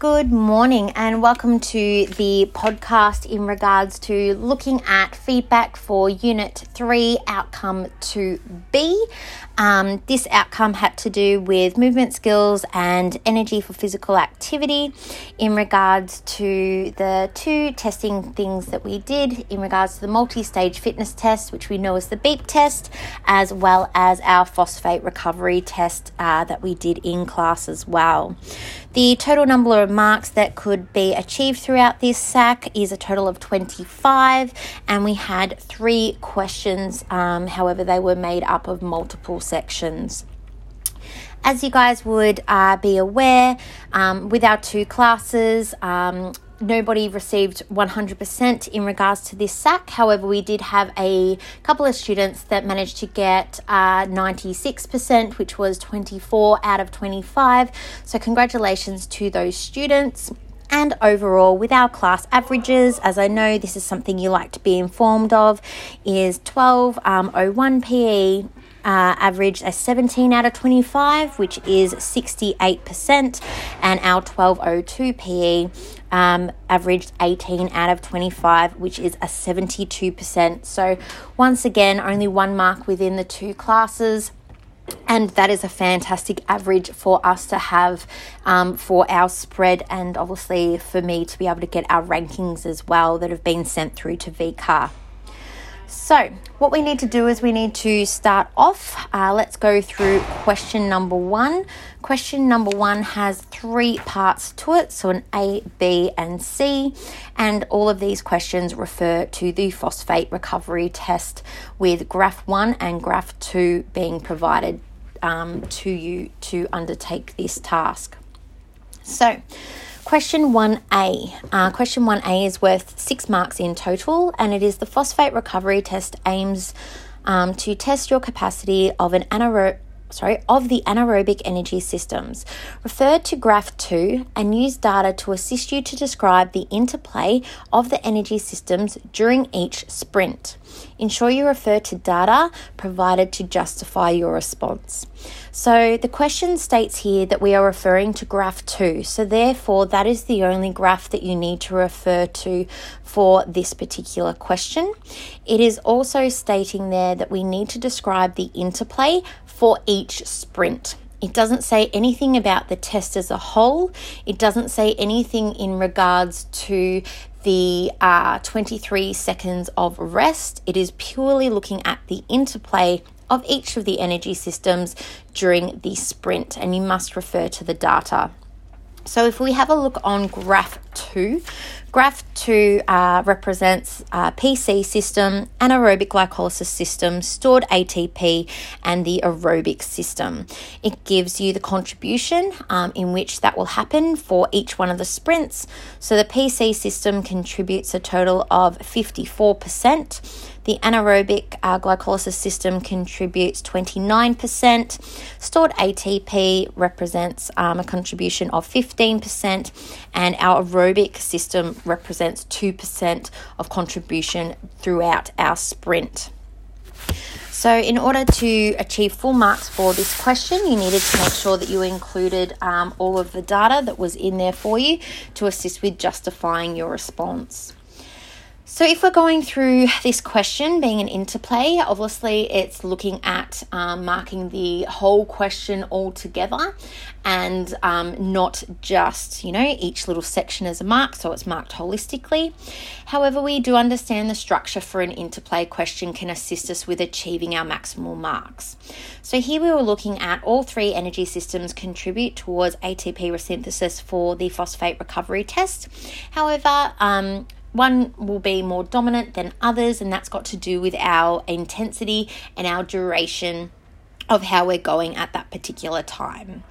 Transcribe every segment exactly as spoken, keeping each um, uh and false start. Good morning and welcome to the podcast in regards to looking at feedback for Unit three, Outcome two B. Um, this outcome had to do with movement skills and energy for physical activity in regards to the two testing things that we did in regards to the multi-stage fitness test, which we know as the BEEP test, as well as our phosphate recovery test uh, that we did in class as well. The total number of marks that could be achieved throughout this S A C is a total of twenty-five, and we had three questions, um, however they were made up of multiple sections. As you guys would uh, be aware, um, with our two classes, um, nobody received one hundred percent in regards to this S A C. However, we did have a couple of students that managed to get uh, ninety-six percent, which was twenty-four out of twenty-five. So congratulations to those students. And overall, with our class averages, as I know this is something you like to be informed of, is twelve oh one P E, Uh, averaged a seventeen out of twenty-five, which is sixty-eight percent, and our twelve oh two P E um, averaged eighteen out of twenty-five, which is a seventy-two percent. So once again, only one mark within the two classes, and that is a fantastic average for us to have um, for our spread, and obviously for me to be able to get our rankings as well that have been sent through to V C A R. So what we need to do is we need to start off. Uh, let's go through question number one. Question number one has three parts to it, so an A, B, and C. And all of these questions refer to the phosphate recovery test, with graph one and graph two being provided um, to you to undertake this task. So question one A. Uh, question one A is worth six marks in total, and it is the phosphate recovery test aims um, to test your capacity of an anaerobic sorry, of the anaerobic energy systems. Refer to graph two and use data to assist you to describe the interplay of the energy systems during each sprint. Ensure you refer to data provided to justify your response. So the question states here that we are referring to graph two, so therefore that is the only graph that you need to refer to for this particular question. It is also stating there that we need to describe the interplay for each sprint. It doesn't say anything about the test as a whole. It doesn't say anything in regards to the uh, twenty-three seconds of rest. It is purely looking at the interplay of each of the energy systems during the sprint, and you must refer to the data. So if we have a look on graph two, graph two uh, represents uh, P C system, anaerobic glycolysis system, stored A T P, and the aerobic system. It gives you the contribution um, in which that will happen for each one of the sprints. So the P C system contributes a total of fifty-four percent. The anaerobic uh, glycolysis system contributes twenty-nine percent. Stored A T P represents um, a contribution of fifteen percent, and our aerobic system represents two percent of contribution throughout our sprint. So in order to achieve full marks for this question, you needed to make sure that you included um, all of the data that was in there for you to assist with justifying your response. So if we're going through this question being an interplay, obviously it's looking at um, marking the whole question all together, and um, not just, you know, each little section as a mark, so it's marked holistically. However, we do understand the structure for an interplay question can assist us with achieving our maximal marks. So here we were looking at all three energy systems contribute towards A T P resynthesis for the phosphate recovery test. However, um, one will be more dominant than others, and that's got to do with our intensity and our duration of how we're going at that particular time.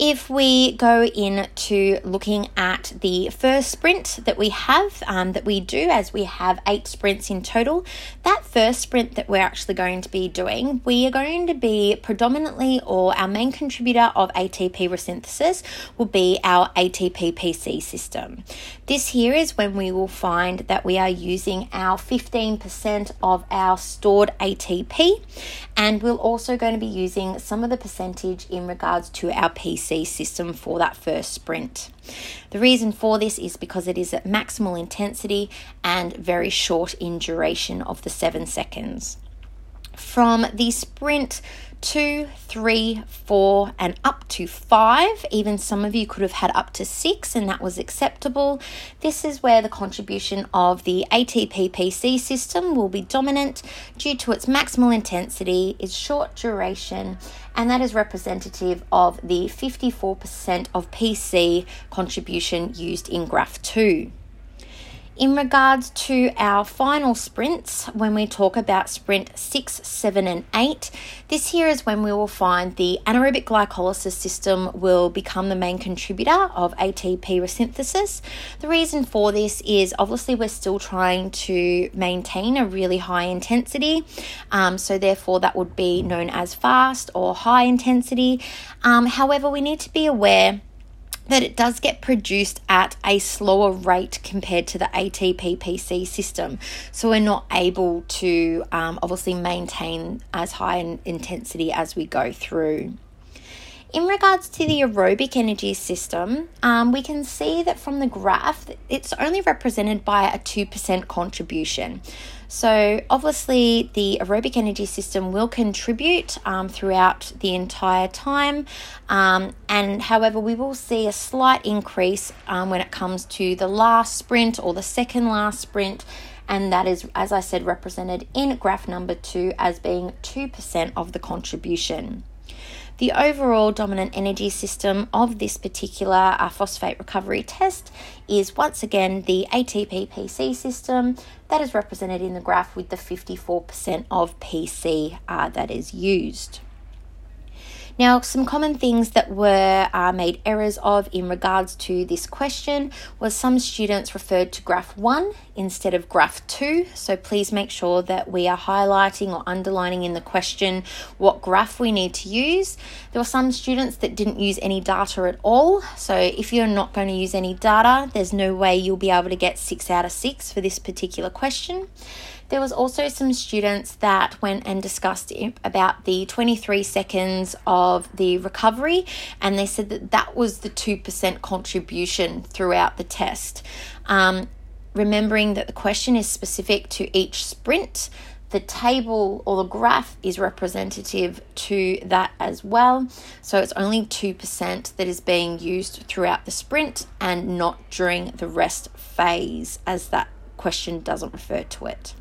If we go into looking at the first sprint that we have, um, that we do, as we have eight sprints in total, that first sprint that we're actually going to be doing, we are going to be predominantly, or our main contributor of A T P resynthesis will be our A T P P C system. This here is when we will find that we are using our fifteen percent of our stored A T P, And we're also going to be using some of the percentage in regards to our P C system for that first sprint. The reason for this is because it is at maximal intensity and very short in duration of the seven seconds. From the sprint two, three, four, and up to five, even some of you could have had up to six, and that was acceptable. This is where the contribution of the A T P P C system will be dominant due to its maximal intensity, its short duration, and that is representative of the fifty-four percent of P C contribution used in graph two. In regards to our final sprints, when we talk about sprint six, seven and eight, this here is when we will find the anaerobic glycolysis system will become the main contributor of A T P resynthesis. The reason for this is obviously we're still trying to maintain a really high intensity, um, so therefore that would be known as fast or high intensity. Um, however, we need to be aware that it does get produced at a slower rate compared to the A T P P C system. So we're not able to um, obviously maintain as high an intensity as we go through. In regards to the aerobic energy system, um, we can see that from the graph, it's only represented by a two percent contribution. So obviously the aerobic energy system will contribute um, throughout the entire time. Um, and however, we will see a slight increase um, when it comes to the last sprint or the second last sprint. And that is, as I said, represented in graph number two as being two percent of the contribution. The overall dominant energy system of this particular uh, phosphate recovery test is once again the A T P P C system that is represented in the graph with the fifty-four percent of P C uh, that is used. Now, some common things that were uh, made errors of in regards to this question was some students referred to graph one instead of graph two. So please make sure that we are highlighting or underlining in the question what graph we need to use. There were some students that didn't use any data at all. So if you're not going to use any data, there's no way you'll be able to get six out of six for this particular question. There was also some students that went and discussed about the twenty-three seconds of the recovery, and they said that that was the two percent contribution throughout the test. Um, remembering that the question is specific to each sprint, the table or the graph is representative to that as well. So it's only two percent that is being used throughout the sprint and not during the rest phase, as that question doesn't refer to it.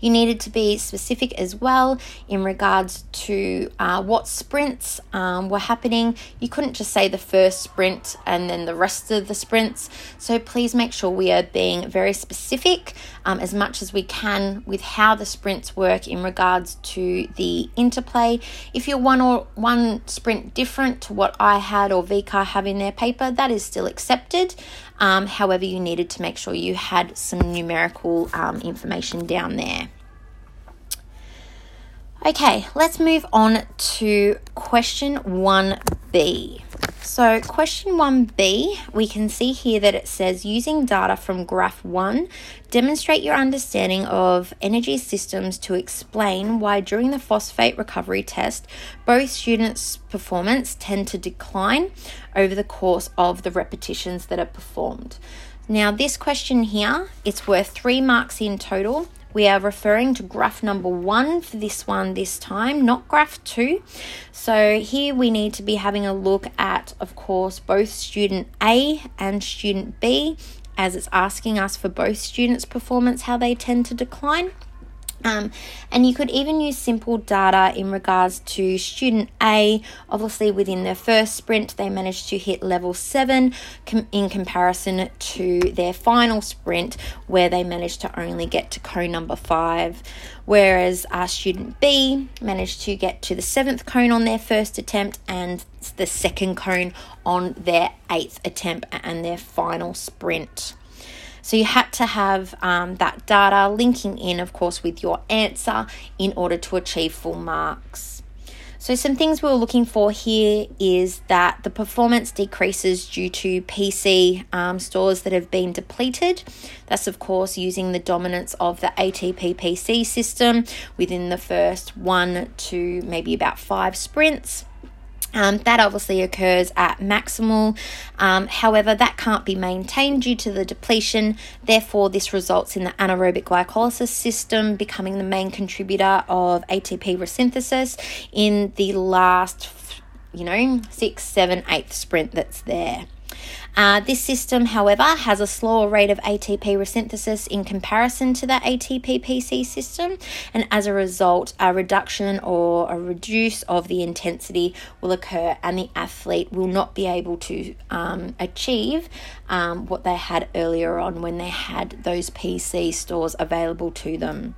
You needed to be specific as well in regards to uh, what sprints um, were happening. You couldn't just say the first sprint and then the rest of the sprints. So please make sure we are being very specific um, as much as we can with how the sprints work in regards to the interplay. If you're one or one sprint different to what I had or V CAR have in their paper, that is still accepted. Um, however, you needed to make sure you had some numerical um, information down there. Okay, let's move on to question one B. So question one B, we can see here that it says, using data from graph one, demonstrate your understanding of energy systems to explain why during the phosphate recovery test, both students' performance tend to decline over the course of the repetitions that are performed. Now this question here, it's worth three marks in total. We are referring to graph number one for this one this time, not graph two. So here we need to be having a look at, of course, both student A and student B, as it's asking us for both students' performance, how they tend to decline. Um, and you could even use simple data in regards to student A. Obviously, within their first sprint, they managed to hit level seven com- in comparison to their final sprint, where they managed to only get to cone number five. Whereas our student B managed to get to the seventh cone on their first attempt and the second cone on their eighth attempt and their final sprint. So you had to have um, that data linking in, of course, with your answer in order to achieve full marks. So some things we were looking for here is that the performance decreases due to P C um, stores that have been depleted. That's of course using the dominance of the A T P P C system within the first one to maybe about five sprints. Um, that obviously occurs at maximal, um, however that can't be maintained due to the depletion, therefore this results in the anaerobic glycolysis system becoming the main contributor of A T P resynthesis in the last, you know, six, seven, eighth sprint that's there. Uh, this system, however, has a slower rate of A T P resynthesis in comparison to the A T P P C system, and as a result, a reduction or a reduce of the intensity will occur, and the athlete will not be able to um, achieve um, what they had earlier on when they had those P C stores available to them.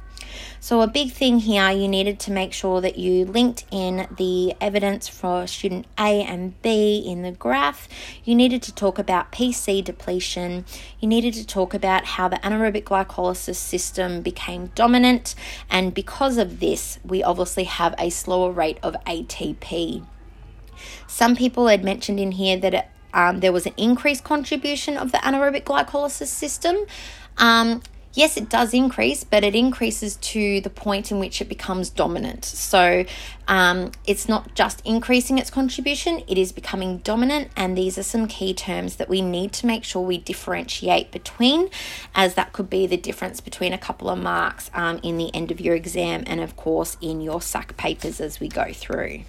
So a big thing here, you needed to make sure that you linked in the evidence for student A and B in the graph. You needed to talk about P C depletion. You needed to talk about how the anaerobic glycolysis system became dominant. And because of this, we obviously have a slower rate of A T P. Some people had mentioned in here that it, um, there was an increased contribution of the anaerobic glycolysis system. Um, Yes, it does increase, but it increases to the point in which it becomes dominant. So um, it's not just increasing its contribution, it is becoming dominant. And these are some key terms that we need to make sure we differentiate between, as that could be the difference between a couple of marks um, in the end of your exam and, of course, in your S A C papers as we go through.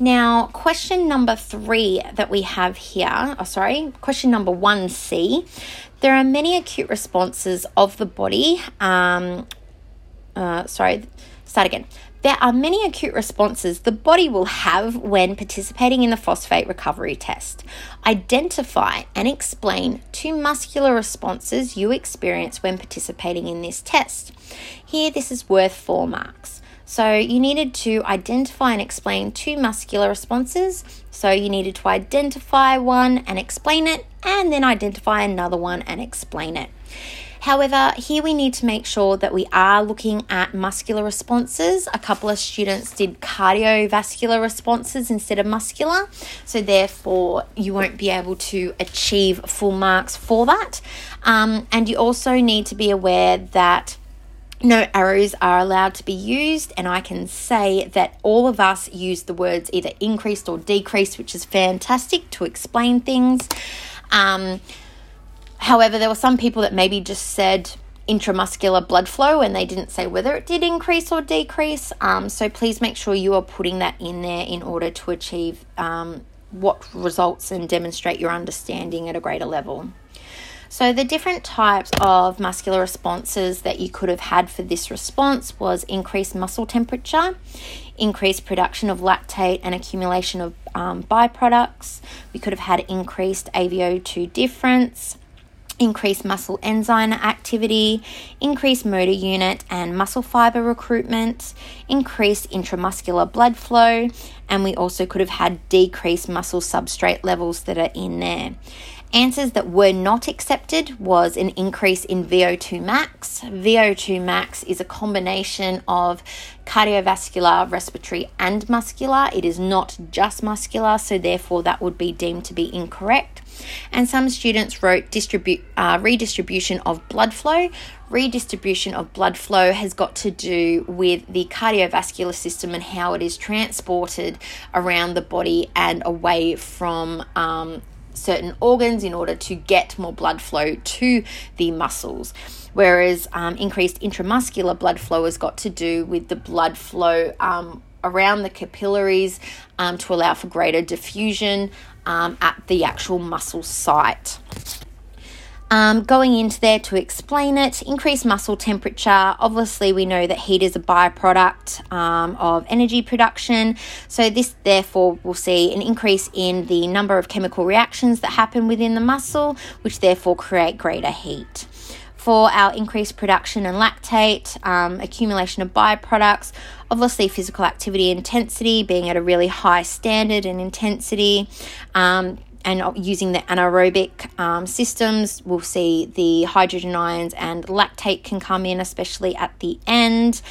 Now, question number three that we have here, oh, sorry, question number one C, there are many acute responses of the body, um, uh, sorry, start again. There are many acute responses the body will have when participating in the phosphate recovery test. Identify and explain two muscular responses you experience when participating in this test. Here, this is worth four marks. So you needed to identify and explain two muscular responses. So you needed to identify one and explain it, and then identify another one and explain it. However, here we need to make sure that we are looking at muscular responses. A couple of students did cardiovascular responses instead of muscular, so therefore you won't be able to achieve full marks for that. Um, and you also need to be aware that no arrows are allowed to be used, and I can say that all of us use the words either increased or decreased, which is fantastic to explain things. Um, however, there were some people that maybe just said intramuscular blood flow and they didn't say whether it did increase or decrease. Um, so please make sure you are putting that in there in order to achieve um, what results and demonstrate your understanding at a greater level. So the different types of muscular responses that you could have had for this response was increased muscle temperature, increased production of lactate and accumulation of um, byproducts. We could have had increased A V O two difference, increased muscle enzyme activity, increased motor unit and muscle fiber recruitment, increased intramuscular blood flow, and we also could have had decreased muscle substrate levels that are in there. Answers that were not accepted was an increase in V O two max. V O two max is a combination of cardiovascular, respiratory, and muscular. It is not just muscular, so therefore that would be deemed to be incorrect. And some students wrote distribu- uh, redistribution of blood flow. Redistribution of blood flow has got to do with the cardiovascular system and how it is transported around the body and away from um, certain organs in order to get more blood flow to the muscles, whereas um, increased intramuscular blood flow has got to do with the blood flow um, around the capillaries um, to allow for greater diffusion um, at the actual muscle site. Um, going into there to explain it, increased muscle temperature. Obviously, we know that heat is a byproduct um, of energy production. So this, therefore, will see an increase in the number of chemical reactions that happen within the muscle, which therefore create greater heat. For our increased production and lactate, um, accumulation of byproducts, obviously physical activity intensity being at a really high standard and intensity, um, and using the anaerobic um, systems, we'll see the hydrogen ions and lactate can come in, especially at the end.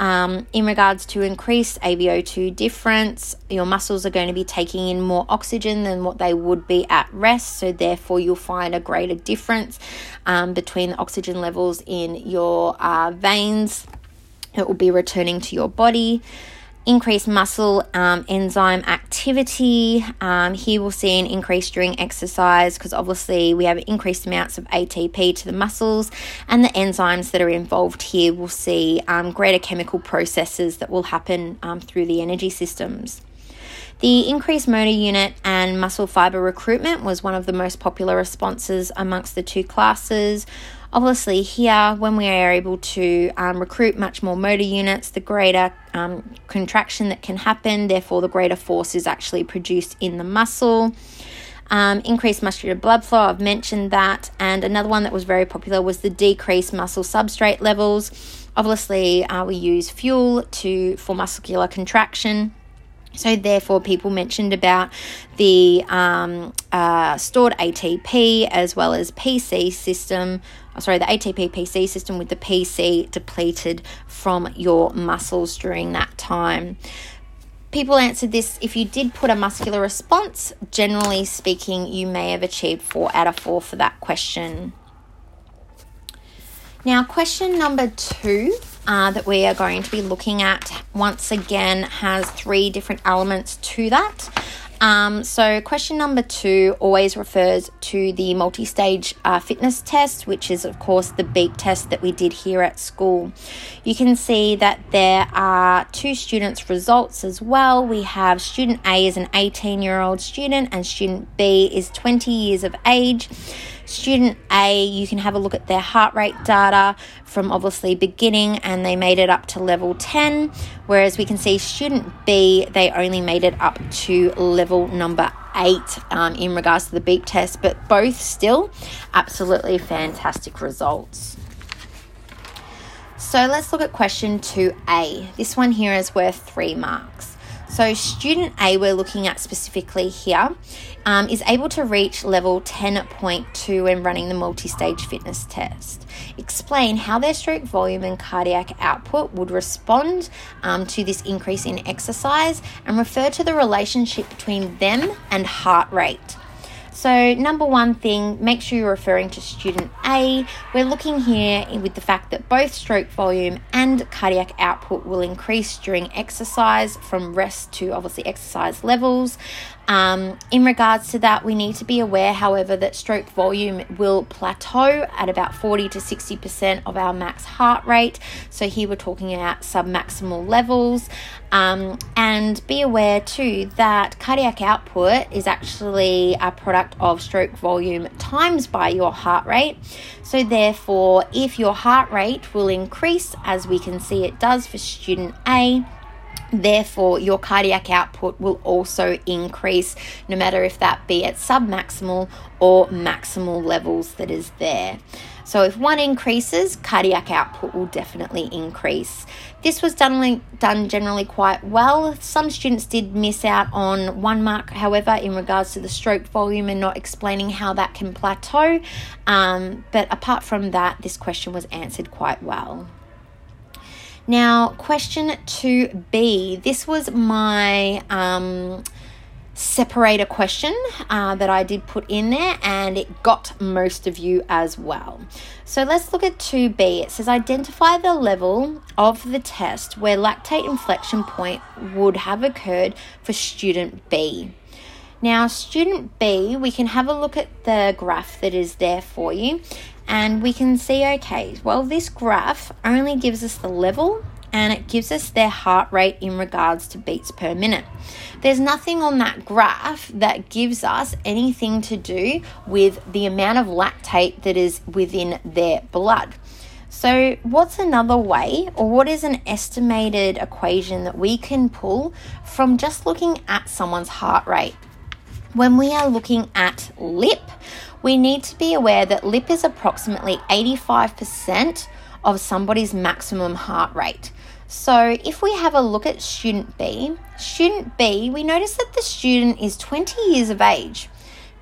Um, in regards to increased A V O two difference, your muscles are going to be taking in more oxygen than what they would be at rest, so therefore you'll find a greater difference um, between the oxygen levels in your uh, veins. It will be returning to your body. Increased muscle um, enzyme activity. Um, here we'll see an increase during exercise because obviously we have increased amounts of A T P to the muscles, and the enzymes that are involved here will see um, greater chemical processes that will happen um, through the energy systems. The increased motor unit and muscle fibre recruitment was one of the most popular responses amongst the two classes. Obviously here, when we are able to um, recruit much more motor units, the greater um, contraction that can happen, therefore the greater force is actually produced in the muscle. Um, increased muscular blood flow, I've mentioned that. And another one that was very popular was the decreased muscle substrate levels. Obviously uh, we use fuel to for muscular contraction. So therefore, people mentioned about the um, uh, stored A T P as well as P C system, oh, sorry, the A T P P C system with the P C depleted from your muscles during that time. People answered this. If you did put a muscular response, generally speaking, you may have achieved four out of four for that question. Now, question number two uh, that we are going to be looking at once again has three different elements to that. Um, so question number two always refers to the multi-stage uh, fitness test, which is, of course, the BEAT test that we did here at school. You can see that there are two students' results as well. We have student A is an eighteen-year-old student and student B is twenty years of age. Student A, you can have a look at their heart rate data from obviously beginning, and they made it up to level ten, whereas we can see student B, they only made it up to level number eight um, in regards to the BEAT test, but both still absolutely fantastic results. So let's look at question two A. This one here is worth three marks. So student A, we're looking at specifically here, um, is able to reach level ten point two when running the multi-stage fitness test. Explain how their stroke volume and cardiac output would respond um, to this increase in exercise, and refer to the relationship between them and heart rate. So number one thing, make sure you're referring to student A. We're looking here with the fact that both stroke volume and cardiac output will increase during exercise from rest to obviously exercise levels. Um, in regards to that, we need to be aware, however, that stroke volume will plateau at about forty to sixty percent of our max heart rate. So here we're talking about submaximal levels. Um, and be aware too that cardiac output is actually a product of stroke volume times by your heart rate. So therefore, if your heart rate will increase, as we can see it does for student A, therefore your cardiac output will also increase, no matter if that be at submaximal or maximal levels that is there. So if one increases, cardiac output will definitely increase. This was done, done generally quite well. Some students did miss out on one mark, however, in regards to the stroke volume and not explaining how that can plateau. Um, but apart from that, this question was answered quite well. Now, question two B, this was my um, separator question uh, that I did put in there, and it got most of you as well. So let's look at two B. It says, identify the level of the test where lactate inflection point would have occurred for student B. Now, student B, we can have a look at the graph that is there for you. And we can see, okay, well, this graph only gives us the level and it gives us their heart rate in regards to beats per minute. There's nothing on that graph that gives us anything to do with the amount of lactate that is within their blood. So what's another way, or what is an estimated equation that we can pull from just looking at someone's heart rate? When we are looking at L I P, we need to be aware that L I P is approximately eighty-five percent of somebody's maximum heart rate. So if we have a look at student B, student B, we notice that the student is twenty years of age.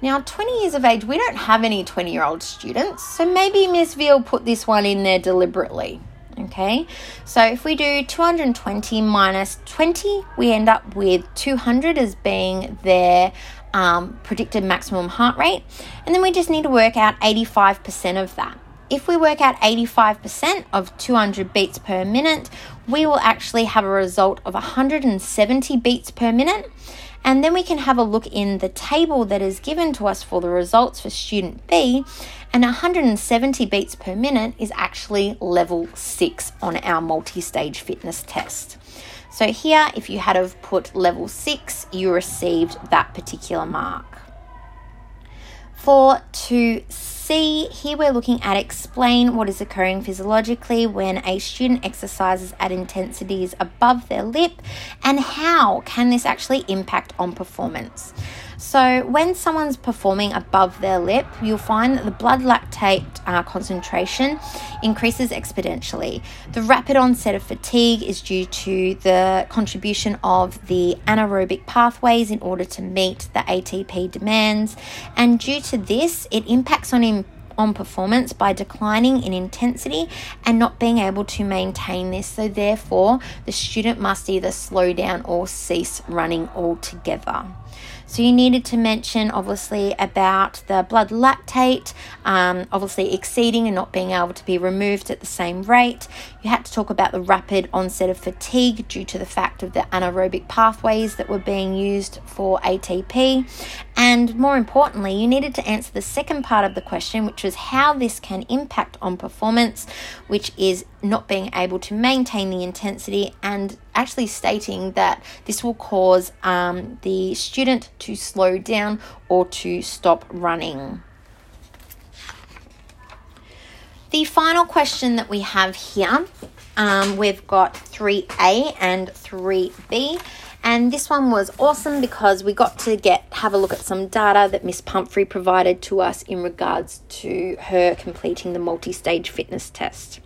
Now, twenty years of age, we don't have any twenty-year-old students, so maybe Miz V will put this one in there deliberately, okay? So if we do two hundred twenty minus twenty, we end up with two hundred as being their um, predicted maximum heart rate, and then we just need to work out eighty-five percent of that. If we work out eighty-five percent of two hundred beats per minute, we will actually have a result of one hundred seventy beats per minute. And then we can have a look in the table that is given to us for the results for student B, and one hundred seventy beats per minute is actually level six on our multi-stage fitness test. So here, if you had have put level six, you received that particular mark. For two C, here we're looking at explain what is occurring physiologically when a student exercises at intensities above their L I P and how can this actually impact on performance. So when someone's performing above their L I P, you'll find that the blood lactate uh, concentration increases exponentially. The rapid onset of fatigue is due to the contribution of the anaerobic pathways in order to meet the A T P demands, and due to this, it impacts on im- on performance by declining in intensity and not being able to maintain this. So therefore, the student must either slow down or cease running altogether. So you needed to mention obviously about the blood lactate, um, obviously exceeding and not being able to be removed at the same rate. You had to talk about the rapid onset of fatigue due to the fact of the anaerobic pathways that were being used for A T P. And more importantly, you needed to answer the second part of the question, which was how this can impact on performance, which is not being able to maintain the intensity, and actually stating that this will cause um, the student to slow down or to stop running. The final question that we have here, um, we've got three A and three B, and this one was awesome because we got to get have a look at some data that Miss Pumphrey provided to us in regards to her completing the multi-stage fitness test.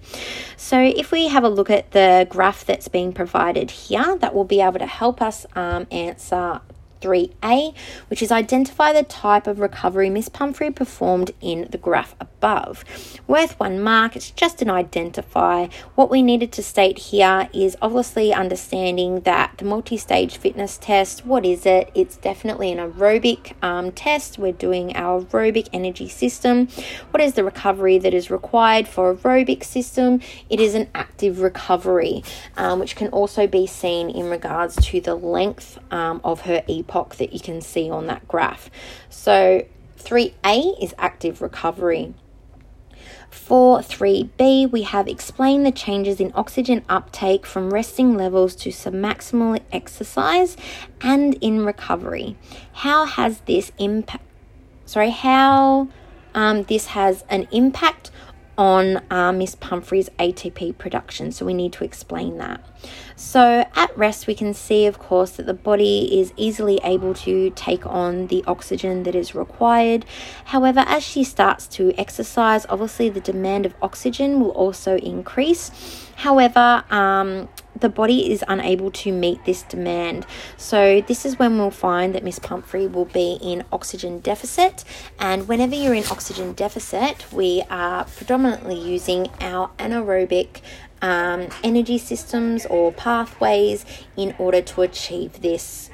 So if we have a look at the graph that's being provided here, that will be able to help us um, answer three A, which is identify the type of recovery Miss Pumphrey performed in the graph above. Worth one mark, it's just an identify. What we needed to state here is obviously understanding that the multi-stage fitness test, what is it? It's definitely an aerobic um, test. We're doing our aerobic energy system. What is the recovery that is required for aerobic system? It is an active recovery, um, which can also be seen in regards to the length um, of her E P O C that you can see on that graph. So three A is active recovery. For three B, we have explained the changes in oxygen uptake from resting levels to submaximal exercise and in recovery. How has this impact? Sorry, how um, this has an impact on uh, Miss Pumphrey's A T P production. So we need to explain that. So at rest, we can see, of course, that the body is easily able to take on the oxygen that is required. However, as she starts to exercise, obviously the demand of oxygen will also increase. However, um, the body is unable to meet this demand. So this is when we'll find that Miss Pumphrey will be in oxygen deficit. And whenever you're in oxygen deficit, we are predominantly using our anaerobic um, energy systems or pathways in order to achieve this.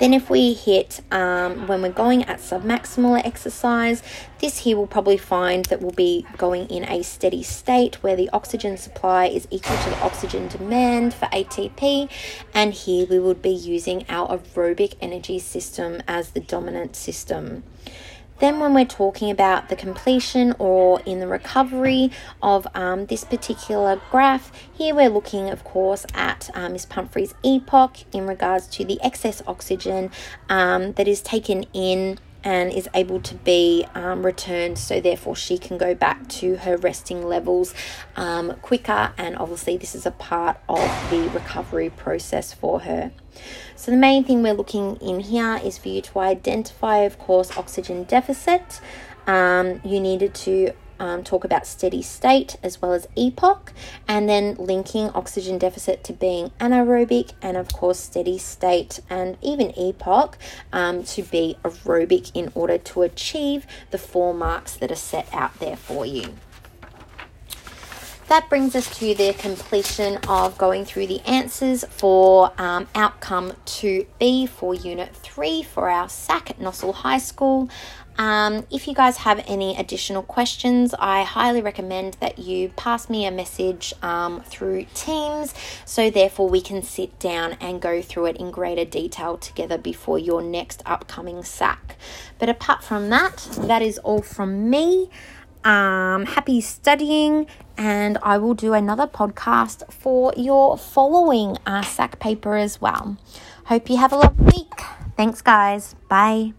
Then if we hit, um, when we're going at submaximal exercise, this here we'll probably find that we'll be going in a steady state where the oxygen supply is equal to the oxygen demand for A T P, and here we would be using our aerobic energy system as the dominant system. Then when we're talking about the completion or in the recovery of um, this particular graph, here we're looking, of course, at um, Miss Pumphrey's E P O C in regards to the excess oxygen um, that is taken in and is able to be um, returned, so therefore she can go back to her resting levels um, quicker, and obviously this is a part of the recovery process for her. So the main thing we're looking in here is for you to identify, of course, oxygen deficit. Um, you needed to um, talk about steady state as well as E P O C, and then linking oxygen deficit to being anaerobic, and of course steady state and even E P O C um, to be aerobic in order to achieve the four marks that are set out there for you. That brings us to the completion of going through the answers for um, outcome two B for Unit three for our S A C at Nossal High School. Um, if you guys have any additional questions, I highly recommend that you pass me a message um, through Teams, so therefore we can sit down and go through it in greater detail together before your next upcoming S A C. But apart from that, that is all from me. Um, happy studying, and I will do another podcast for your following uh, S A C paper as well. Hope you have a lovely week. Thanks, guys. Bye.